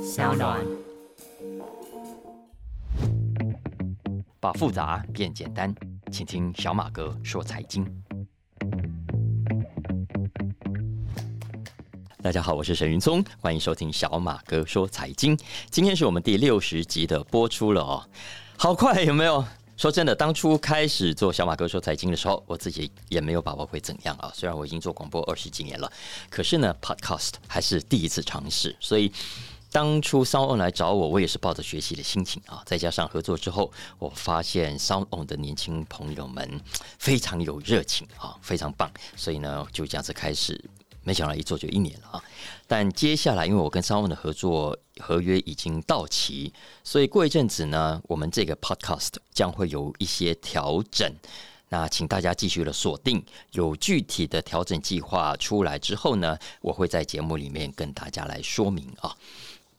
SoundOn， 把复杂变简单，请听小马哥说财经。大家好，我是沈云聪，欢迎收听小马哥说财经。今天是我们第60集的播出了哦，好快有没有？说真的，当初开始做小马哥说财经的时候，我自己也没有把握会怎样啊。虽然我已经做广播20几年了，可是呢 ，podcast 还是第一次尝试，所以当初 SoundOn 来找我，我也是抱着学习的心情啊。再加上合作之后，我发现 SoundOn 的年轻朋友们非常有热情啊，非常棒，所以呢，就这样子开始。没想到一做就1年了啊！但接下来，因为我跟SoundOn的合约已经到期，所以过一阵子呢，我们这个 podcast 将会有一些调整。那请大家继续的锁定，有具体的调整计划出来之后呢，我会在节目里面跟大家来说明啊。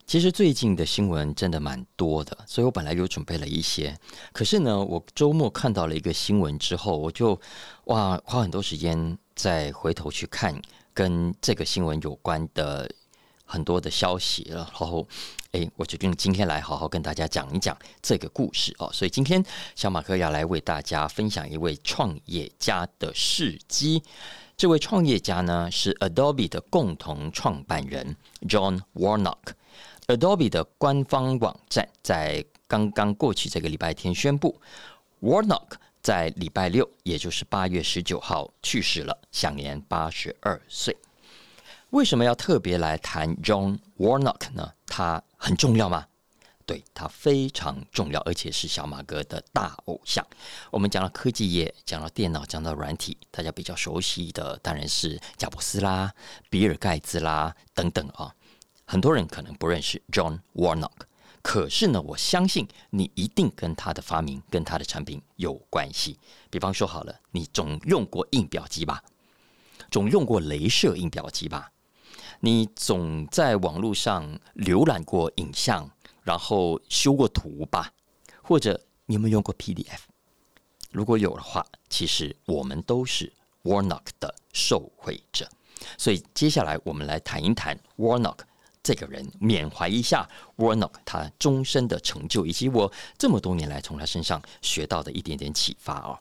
其实最近的新闻真的蛮多的，所以我本来有准备了一些，可是呢，我周末看到了一个新闻之后，我就花很多时间再回头去看。跟这个新闻有关的很多的消息，然后我决定今天来好好跟大家讲一讲这个故事哦。所以今天小马哥要来为大家分享一位创业家的事迹。这位创业家呢是 Adobe 的共同创办人 John Warnock。Adobe 的官方网站在刚刚过去这个礼拜天宣布 Warnock。在礼拜六，也就是8月19号去世了，享年82岁。为什么要特别来谈 John Warnock 呢？他很重要吗？对，他非常重要，而且是小马哥的大偶像。我们讲到科技业，讲到电脑，讲到软体，大家比较熟悉的当然是贾伯斯啦、比尔盖茨啦等等啊。很多人可能不认识 John Warnock。可是呢，我相信你一定跟他的发明、跟他的产品有关系。比方说好了，你总用过印表机吧，总用过雷射印表机吧，你总在网络上浏览过影像，然后修过图吧，或者你有没有用过 PDF？ 如果有的话，其实我们都是 Warnock 的受惠者。所以接下来我们来谈一谈 Warnock。这个人缅怀一下 Warnock 他终身的成就，以及我这么多年来从他身上学到的一点点启发哦。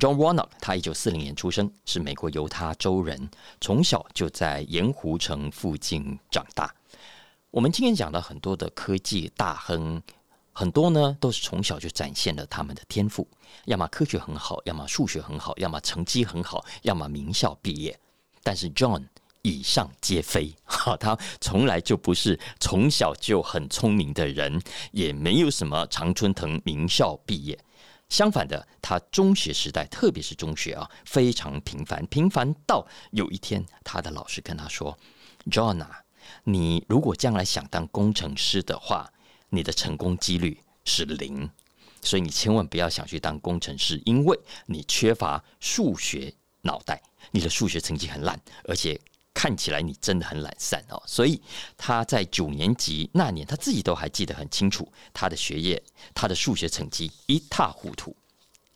John Warnock 他1940年出生，是美国犹他州人，从小就在盐湖城附近长大。我们今天讲到很多的科技大亨，很多呢都是从小就展现了他们的天赋，要么科学很好，要么数学很好，要么成绩很好，要么名校毕业。但是 John。以上皆非，他从来就不是从小就很聪明的人，也没有什么常春藤名校毕业。相反的，他中学时代，特别是中学啊，非常平凡到有一天，他的老师跟他说 ：“John 啊，你如果将来想当工程师的话，你的成功几率是0，所以你千万不要想去当工程师，因为你缺乏数学脑袋，你的数学成绩很烂，而且。”看起来你真的很懒散哦，所以他在9年级那年，他自己都还记得很清楚，他的学业、他的数学成绩一塌糊涂，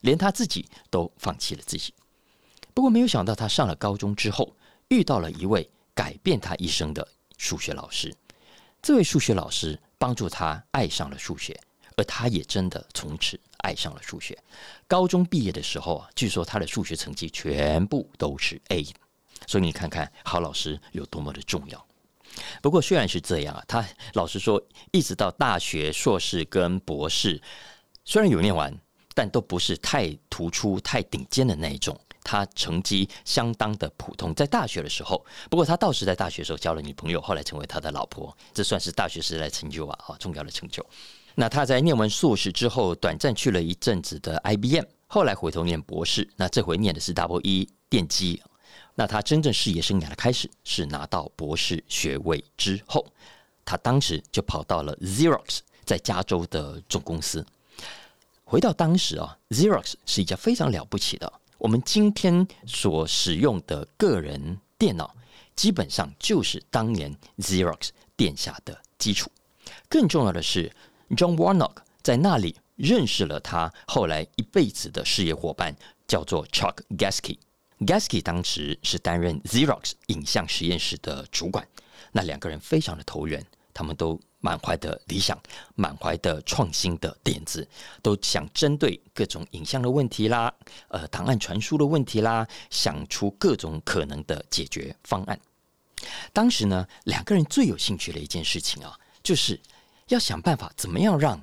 连他自己都放弃了自己。不过没有想到，他上了高中之后，遇到了一位改变他一生的数学老师。这位数学老师帮助他爱上了数学，而他也真的从此爱上了数学。高中毕业的时候啊，据说他的数学成绩全部都是 A。所以你看看好老师有多么的重要。不过虽然是这样啊，他老实说一直到大学硕士跟博士，虽然有念完，但都不是太突出太顶尖的那一种，他成绩相当的普通。在大学的时候，不过他倒是在大学的时候交了女朋友，后来成为他的老婆，这算是大学时代的成就啊，重要的成就。那他在念完硕士之后，短暂去了一阵子的 IBM， 后来回头念博士，那这回念的是 WE 电机。那他真正事业生涯的开始是拿到博士学位之后，他当时就跑到了 Xerox 在加州的总公司。回到当时啊 ，Xerox 是一家非常了不起的，我们今天所使用的个人电脑，基本上就是当年 Xerox 奠下的基础。更重要的是 ，John Warnock 在那里认识了他后来一辈子的事业伙伴，叫做 Chuck Geschke。Geschke 当时是担任 Xerox 影像实验室的主管，那两个人非常的投缘，他们都满怀的理想，满怀的创新的点子，都想针对各种影像的问题啦，档案传输的问题啦，想出各种可能的解决方案。当时呢，两个人最有兴趣的一件事情啊，就是要想办法怎么样让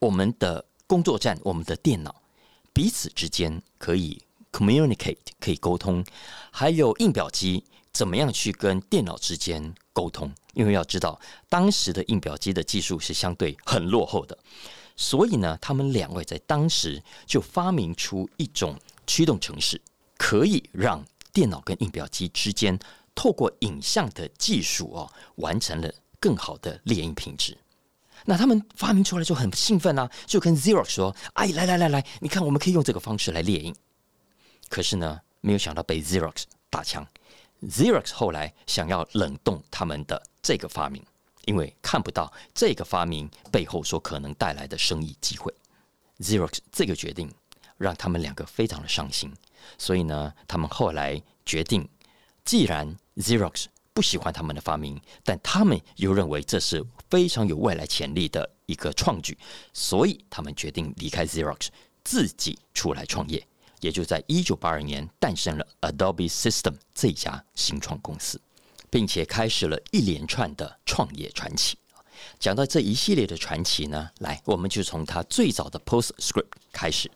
我们的工作站，我们的电脑彼此之间可以 communicate， 可以沟通，还有印表机怎么样去跟电脑之间沟通。因为要知道当时的印表机的技术是相对很落后的，所以呢，他们两位在当时就发明出一种驱动程式，可以让电脑跟印表机之间透过影像的技术，完成了更好的列印品质。那他们发明出来就很兴奋啊，就跟 Xerox 说：“哎，来，你看我们可以用这个方式来列印。”可是呢，没有想到被 Xerox 打枪。Xerox 后来想要冷冻他们的这个发明，因为看不到这个发明背后所可能带来的生意机会。Xerox 这个决定让他们两个非常的伤心，所以呢，他们后来决定，既然 Xerox 不喜欢他们的发明，但他们又认为这是非常有未来潜力的一个创举，所以他们决定离开 Xerox， 自己出来创业。也就在1982年诞生了 Adobe System 这一家新创公司，并且开始了一连串的创业传奇。讲到这一系列的传奇呢，来，我们就从它最早的 PostScript 开始。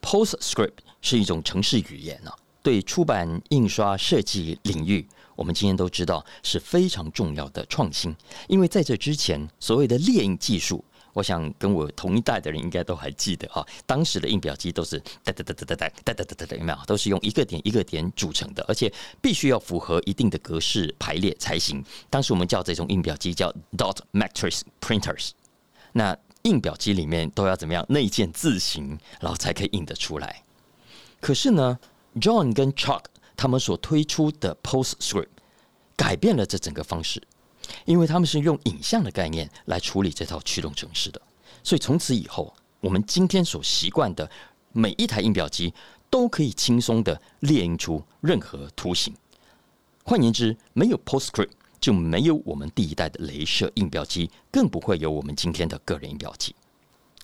PostScript 是一种程式语言，对出版、印刷、设计领域，我们今天都知道是非常重要的创新。因为在这之前，所谓的列印技术，我想跟我同一代的人应该都还记得，当时的印表机都是都是用一个点一个点组成的，而且必须要符合一定的格式排列才行。当时我们叫这种印表机叫 Dot Matrix Printers。 那印表机里面都要怎么样内建字型，然后才可以印得出来。可是呢， John 跟 Chuck 他们所推出的 PostScript 改变了这整个方式，因为他们是用影像的概念来处理这套驱动程式的。所以从此以后，我们今天所习惯的每一台印表机都可以轻松的列印出任何图形。换言之，没有 PostScript 就没有我们第一代的雷射印表机，更不会有我们今天的个人印表机。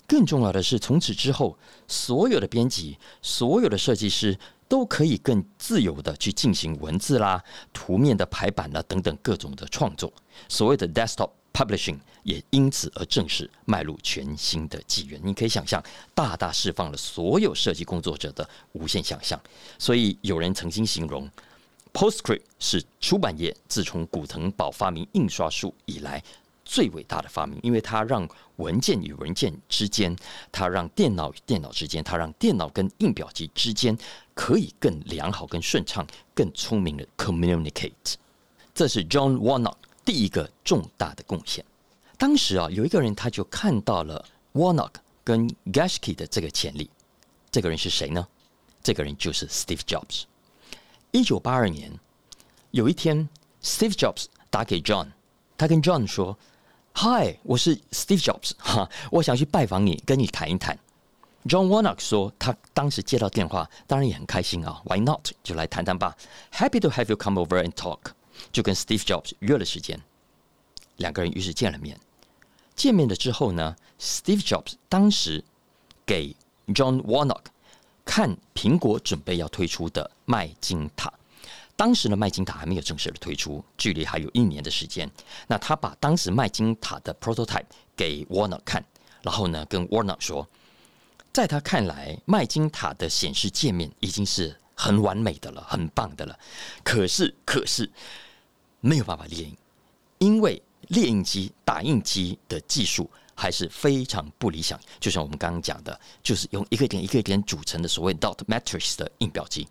更重要的是，从此之后，所有的编辑、所有的设计师都可以更自由的去进行文字啦、图面的排版啦等等各种的创作。所谓的 desktop publishing 也因此而正式迈入全新的纪元。你可以想象，大大释放了所有设计工作者的无限想象。所以有人曾经形容 PostScript 是出版业自从古腾堡发明印刷术以来最伟大的发明，因为它让文件与文件之间，它让电脑与电脑之间，它让电脑跟印表机之间可以更良好、更顺畅、更聪明的 communicate。 这是 John Warnock 第一个重大的贡献。当时，有一个人他就看到了 Warnock 跟 Geschke 的这个潜力。这个人是谁呢？这个人就是 Steve Jobs。 1982年有一天， Steve Jobs 打给 John， 他跟 John 说：嗨，我是 Steve Jobs， 我想去拜访你，跟你谈一谈。John Warnock 说，他当时接到电话，当然也很开心啊 ，Why not？ 就来谈谈吧。Happy to have you come over and talk。 就跟 Steve Jobs 约了时间，两个人于是见了面。见面了之后呢 ，Steve Jobs 当时给 John Warnock 看苹果准备要推出的麦金塔。当时的麦金塔还没有正式的推出，距离还有1年的时间。那他把当时麦金塔的 prototype 给 Warnock 看，然后呢，跟 Warnock 说，在他看来，麦金塔的显示界面已经是很完美的了，很棒的了。可是没有办法列印，因为列印机、打印机的技术还是非常不理想。就像我们刚刚讲的，就是用一个点一个点组成的所谓 dot matrix 的印表机。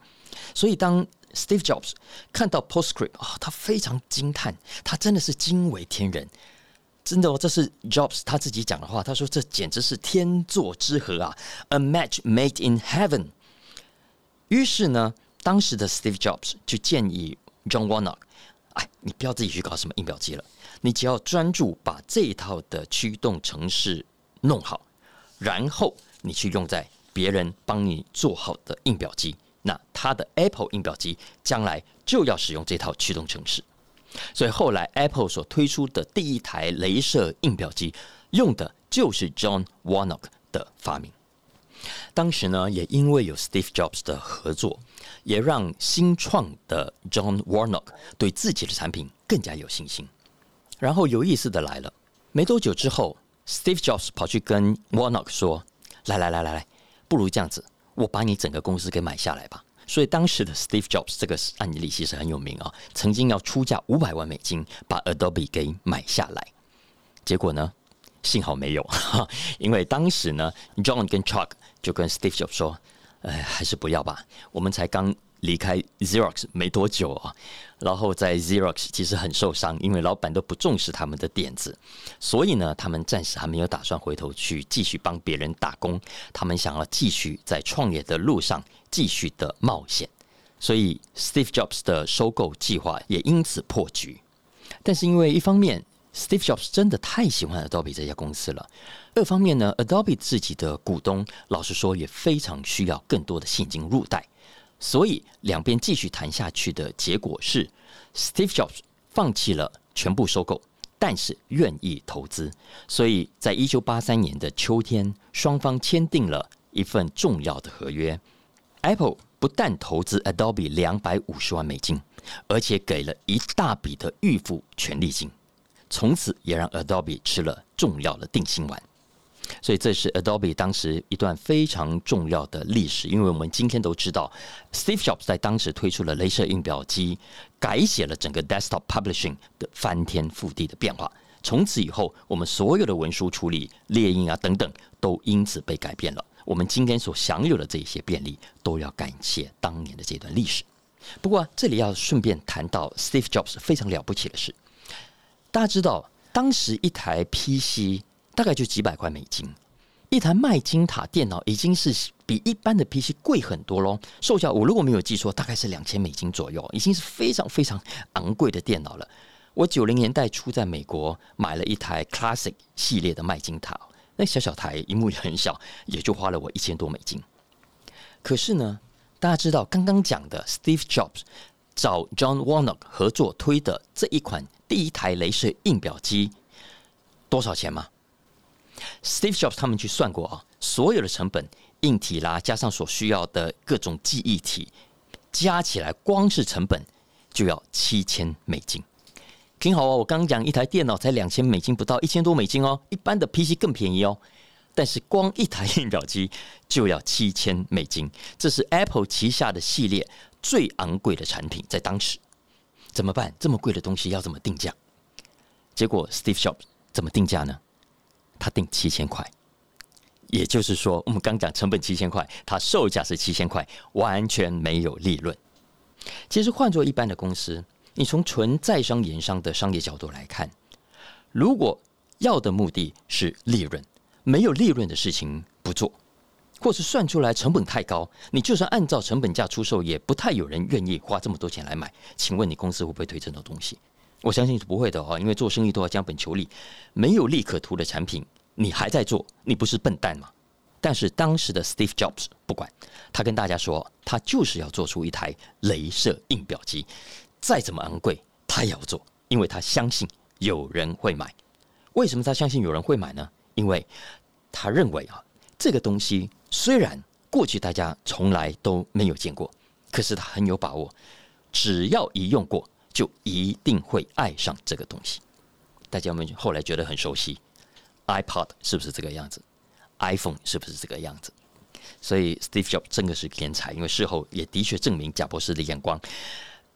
所以当Steve Jobs 看到 PostScript， 他非常惊叹，他真的是惊为天人，真的，这是 Jobs 他自己讲的话，他说这简直是天作之合啊 ，A match made in heaven。 于是呢，当时的 Steve Jobs 就建议 John Warnock， 你不要自己去搞什么印表机了，你只要专注把这一套的驱动程式弄好，然后你去用在别人帮你做好的印表机。那它的 Apple 印表机将来就要使用这套驱动程式。所以后来 Apple 所推出的第一台雷射印表机用的就是 John Warnock 的发明。当时呢，也因为有 Steve Jobs 的合作，也让新创的 John Warnock 对自己的产品更加有信心。然后有意思的来了，没多久之后 Steve Jobs 跑去跟 Warnock 说，来，不如这样子，我把你整个公司给买下来吧。所以当时的 Steve Jobs 这个案例其实很有名啊，曾经要出价$5,000,000把 Adobe 给买下来。结果呢，幸好没有，因为当时呢 John 跟 Chuck 就跟 Steve Jobs 说，还是不要吧，我们才刚离开 Xerox 没多久啊，然后在 Xerox 其实很受伤，因为老板都不重视他们的点子，所以呢，他们暂时还没有打算回头去继续帮别人打工，他们想要继续在创业的路上继续的冒险，所以 Steve Jobs 的收购计划也因此破局。但是因为一方面 Steve Jobs 真的太喜欢 Adobe 这家公司了，二方面呢 Adobe 自己的股东老实说也非常需要更多的现金入袋，所以两边继续谈下去的结果是 Steve Jobs 放弃了全部收购，但是愿意投资，所以在1983年的秋天，双方签订了一份重要的合约。 Apple 不但投资 Adobe $2,500,000，而且给了一大笔的预付权利金，从此也让 Adobe 吃了重要的定心丸。所以这是 Adobe 当时一段非常重要的历史，因为我们今天都知道 Steve Jobs 在当时推出了雷射印表机，改写了整个 Desktop Publishing 的翻天覆地的变化，从此以后我们所有的文书处理、列印啊等等都因此被改变了，我们今天所享有的这些便利都要感谢当年的这段历史。不过，这里要顺便谈到 Steve Jobs 非常了不起的事。大家知道当时一台 PC大概就几百块美金，一台麦金塔电脑已经是比一般的 PC 贵很多咯，售价我如果没有记错大概是$2,000左右，已经是非常非常昂贵的电脑了。我90年代初在美国买了一台 Classic 系列的麦金塔，那小小台萤幕也很小，也就花了我$1,000多。可是呢，大家知道刚刚讲的 Steve Jobs 找 John Warnock 合作推的这一款第一台雷射印表机多少钱吗？Steve Jobs 他们去算过啊，所有的成本、硬体啦，加上所需要的各种记忆体，加起来光是成本就要$7,000。听好哦，我刚讲一台电脑才$2,000不到，$1,000多哦，一般的 PC 更便宜哦。但是光一台印表机就要$7,000，这是 Apple 旗下的系列最昂贵的产品，在当时怎么办？这么贵的东西要怎么定价？结果 Steve Jobs 怎么定价呢？他定$7,000，也就是说我们刚讲成本$7,000，他售价是$7,000，完全没有利润。其实换作一般的公司，你从纯在商言商的商业角度来看，如果要的目的是利润，没有利润的事情不做，或是算出来成本太高，你就算按照成本价出售，也不太有人愿意花这么多钱来买。请问你公司会不会推这种东西？我相信是不会的哦，因为做生意都要将本求利，没有利可图的产品你还在做，你不是笨蛋吗？但是当时的 Steve Jobs 不管，他跟大家说他就是要做出一台雷射印表机，再怎么昂贵他也要做，因为他相信有人会买。为什么他相信有人会买呢？因为他认为啊，这个东西虽然过去大家从来都没有见过，可是他很有把握，只要一用过就一定会爱上这个东西。大家们后来觉得很熟悉， iPod 是不是这个样子？ iPhone 是不是这个样子？所以 Steve Jobs 真的是天才，因为事后也的确证明贾博士的眼光，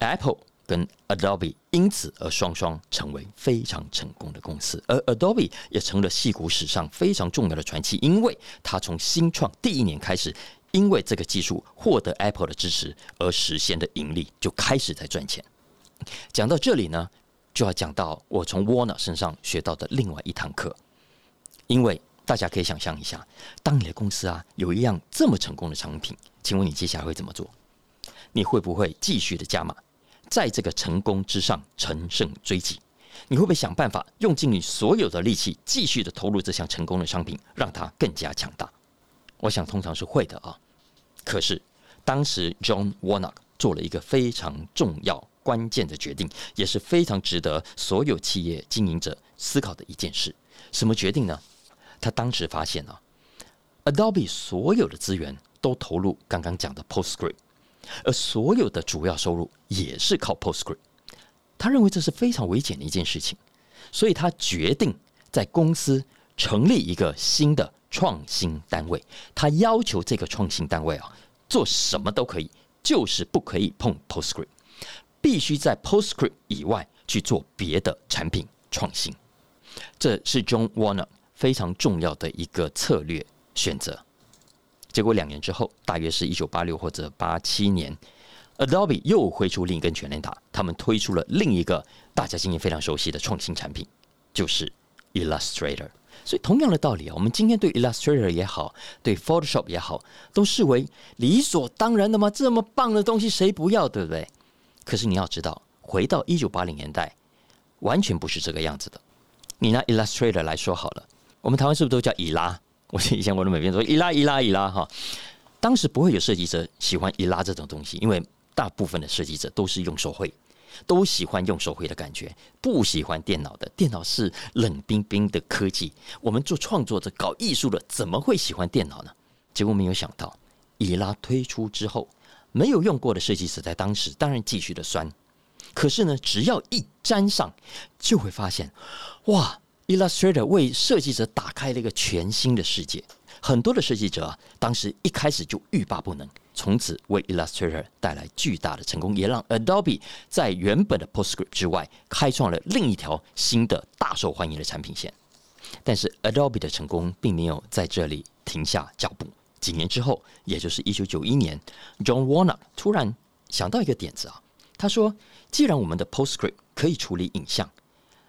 Apple 跟 Adobe 因此而双双成为非常成功的公司，而 Adobe 也成了矽谷史上非常重要的传奇，因为它从新创第1年开始，因为这个技术获得 Apple 的支持而实现的盈利，就开始在赚钱。讲到这里呢，就要讲到我从 Warner 身上学到的另外一堂课，因为大家可以想象一下，当你的公司啊有一样这么成功的产品，请问你接下来会怎么做？你会不会继续的加码，在这个成功之上乘胜追击？你会不会想办法用尽你所有的力气，继续的投入这项成功的商品，让它更加强大？我想通常是会的啊。可是当时 John Warnock 做了一个非常重要关键的决定，也是非常值得所有企业经营者思考的一件事。什么决定呢？他当时发现啊，Adobe 所有的资源都投入刚刚讲的 PostScript， 而所有的主要收入也是靠 PostScript。 他认为这是非常危险的一件事情，所以他决定在公司成立一个新的创新单位。他要求这个创新单位啊，做什么都可以，就是不可以碰 PostScript， 必须在 PostScript 以外去做别的产品创新。这是 John Warnock 非常重要的一个策略选择。结果2年之后，大约是1986或者87年 Adobe 又挥出另一根全垒打，他们推出了另一个大家今天非常熟悉的创新产品，就是 Illustrator。 所以同样的道理，我们今天对 Illustrator 也好，对 Photoshop 也好，都视为理所当然的嘛，这么棒的东西谁不要，对不对？可是你要知道，回到1980年代完全不是这个样子的。你拿 Illustrator 来说好了，我们台湾是不是都叫以拉？我以前我的美编说伊拉哈，当时不会有设计者喜欢伊拉这种东西，因为大部分的设计者都是用手绘，都喜欢用手绘的感觉，不喜欢电脑的。电脑是冷冰冰的科技，我们做创作者、搞艺术的，怎么会喜欢电脑呢？结果没有想到，伊拉推出之后，没有用过的设计者在当时当然继续的酸，可是呢，只要一沾上，就会发现，哇！Illustrator 为设计者打开了一个全新的世界，很多的设计者，当时一开始就欲罢不能，从此为 Illustrator 带来巨大的成功，也让 Adobe 在原本的 PostScript 之外开创了另一条新的大受欢迎的产品线。但是 Adobe 的成功并没有在这里停下脚步，几年之后，也就是1991年 John Warnock 突然想到一个点子啊，他说既然我们的 PostScript 可以处理影像，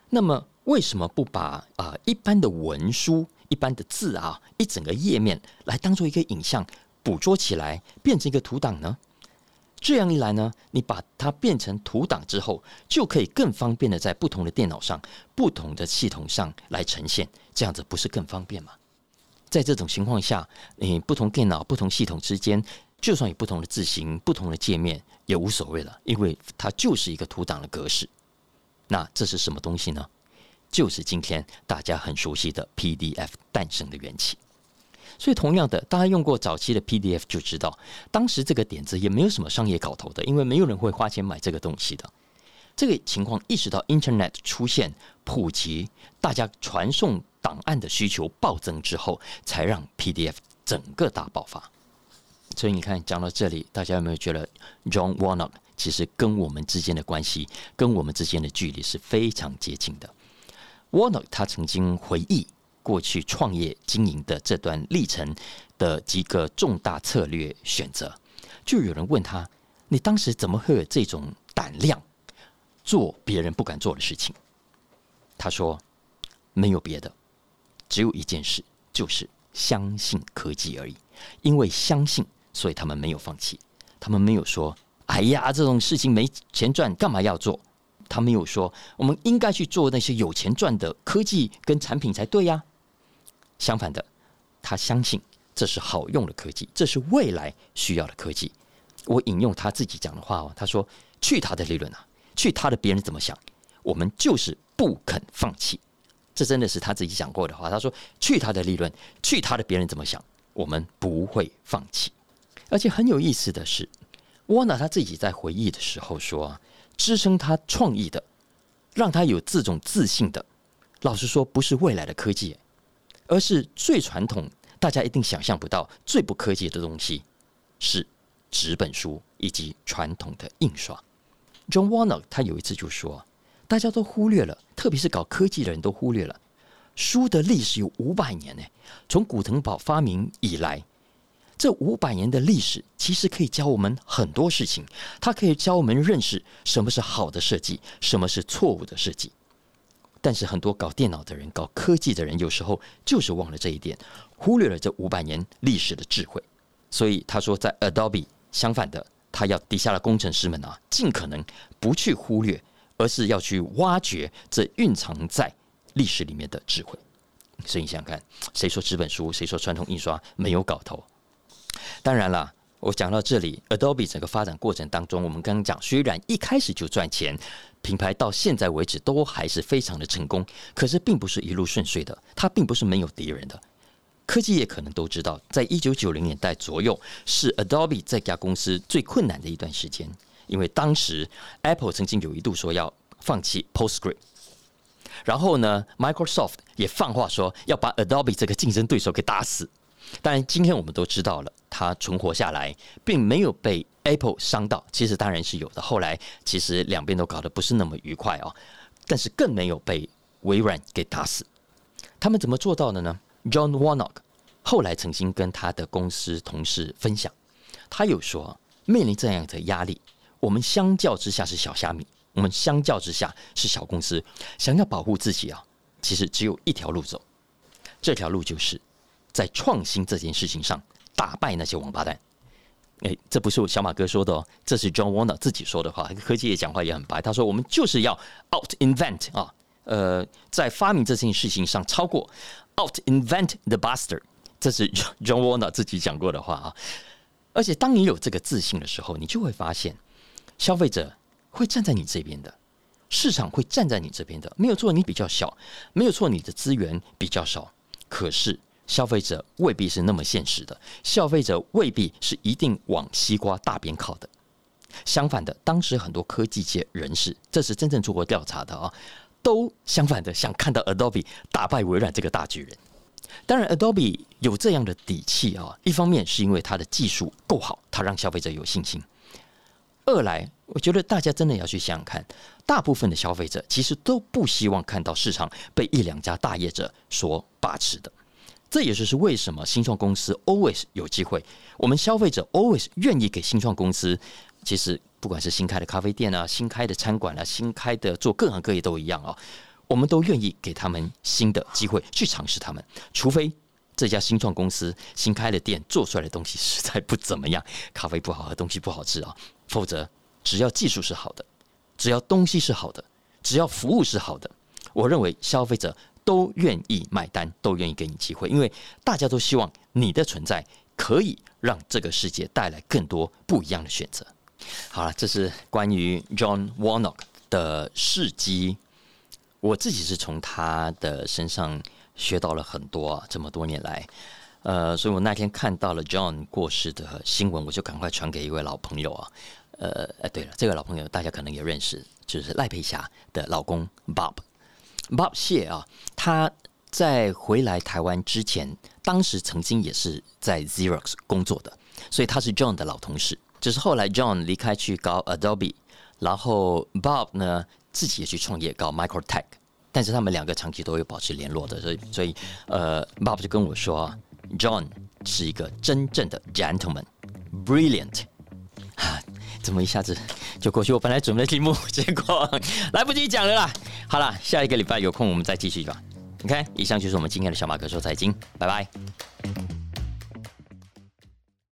那么为什么不把一般的文书、一般的字啊，一整个页面来当做一个影像捕捉起来，变成一个图档呢？这样一来呢，你把它变成图档之后，就可以更方便的在不同的电脑上、不同的系统上来呈现，这样子不是更方便吗？在这种情况下，你不同电脑、不同系统之间，就算有不同的字型、不同的界面也无所谓了，因为它就是一个图档的格式。那这是什么东西呢？就是今天大家很熟悉的 PDF 诞生的缘起。所以同样的，大家用过早期的 PDF 就知道，当时这个点子也没有什么商业搞头的，因为没有人会花钱买这个东西的。这个情况一直到 Internet 出现普及，大家传送档案的需求暴增之后，才让 PDF 整个大爆发。所以你看，讲到这里，大家有没有觉得 John Warnock 其实跟我们之间的关系，跟我们之间的距离是非常接近的？Warnock 他曾经回忆过去创业经营的这段历程的几个重大策略选择，就有人问他，你当时怎么会有这种胆量做别人不敢做的事情？他说没有别的，只有一件事，就是相信科技而已。因为相信，所以他们没有放弃，他们没有说哎呀这种事情没钱赚干嘛要做，他没有说我们应该去做那些有钱赚的科技跟产品才对呀。相反的，他相信这是好用的科技，这是未来需要的科技。我引用他自己讲的话哦，他说去他的理论啊，去他的别人怎么想，我们就是不肯放弃。这真的是他自己讲过的话，他说去他的理论，去他的别人怎么想，我们不会放弃。而且很有意思的是，沃纳他自己在回忆的时候说啊，支撑他创意的，让他有这种自信的，老实说不是未来的科技，而是最传统大家一定想象不到最不科技的东西，是纸本书以及传统的印刷。 John Warnock 他有一次就说，大家都忽略了，特别是搞科技的人都忽略了，书的历史有500年，从古腾堡发明以来，这500年的历史其实可以教我们很多事情，它可以教我们认识什么是好的设计，什么是错误的设计。但是很多搞电脑的人、搞科技的人，有时候就是忘了这一点，忽略了这500年历史的智慧。所以他说，在 Adobe 相反的，他要底下的工程师们啊，尽可能不去忽略，而是要去挖掘这蕴藏在历史里面的智慧。所以你想想看，谁说纸本书，谁说传统印刷没有搞头？当然啦，我讲到这里 Adobe 整个发展过程当中，我们刚刚讲虽然一开始就赚钱，品牌到现在为止都还是非常的成功，可是并不是一路顺遂的，它并不是没有敌人的。科技业可能都知道，在1990年代左右是 Adobe 这家公司最困难的一段时间，因为当时 Apple 曾经有一度说要放弃 PostScript， 然后呢 Microsoft 也放话说要把 Adobe 这个竞争对手给打死。当然今天我们都知道了，它存活下来并没有被 Apple 伤到，其实当然是有的，后来其实两边都搞得不是那么愉快哦，但是更没有被微软给打死。他们怎么做到的呢？John Warnock 后来曾经跟他的公司同事分享，他有说，面临这样的压力，我们相较之下是小虾米，我们相较之下是小公司，想要保护自己啊，其实只有一条路走，这条路就是在创新这件事情上打败那些王八蛋。这不是小马哥说的哦，这是 John Warnock 自己说的话。科技也讲话也很白，他说我们就是要 out invent 啊，在发明这件事情上超过。Out-invent the bastard， 这是 John Warnock 自己讲过的话啊。而且当你有这个自信的时候，你就会发现消费者会站在你这边的，市场会站在你这边的，没有错，你比较小，没有错，你的资源比较少，可是消费者未必是那么现实的，消费者未必是一定往西瓜大边靠的。相反的，当时很多科技界人士，这是真正做过调查的啊，都相反的想看到 Adobe 打败微软这个大巨人。当然 Adobe 有这样的底气啊，一方面是因为它的技术够好，它让消费者有信心，二来我觉得大家真的要去想想看，大部分的消费者其实都不希望看到市场被一两家大业者所把持的，这也就是为什么新创公司 always 有机会，我们消费者 always 愿意给新创公司，其实不管是新开的咖啡店啊，新开的餐馆啊，新开的做各行各业都一样啊，我们都愿意给他们新的机会去尝试他们，除非这家新创公司新开的店做出来的东西实在不怎么样，咖啡不好喝，东西不好吃啊，否则只要技术是好的，只要东西是好的，只要服务是好的，我认为消费者都愿意买单，都愿意给你机会，因为大家都希望你的存在可以让这个世界带来更多不一样的选择。好了，这是关于 John Warnock 的事迹。我自己是从他的身上学到了很多啊，这么多年来，所以我那天看到了 John 过世的新闻，我就赶快传给一位老朋友啊。对了，这个老朋友大家可能也认识，就是赖佩霞的老公 Bob Shea 啊，他在回来台湾之前，当时曾经也是在 Xerox 工作的，所以他是 John 的老同事。只是后来 John 离开去搞 Adobe， 然后 Bob 呢自己也去创业搞 Microtech， 但是他们两个长期都有保持联络的，所以Bob 就跟我说 ，John 是一个真正的 gentleman，brilliant， 怎么一下子就过去？我本来准备的题目，结果来不及讲了啦。好啦，下一个礼拜有空我们再继续吧。你看，以上就是我们今天的小马哥说财经，拜拜。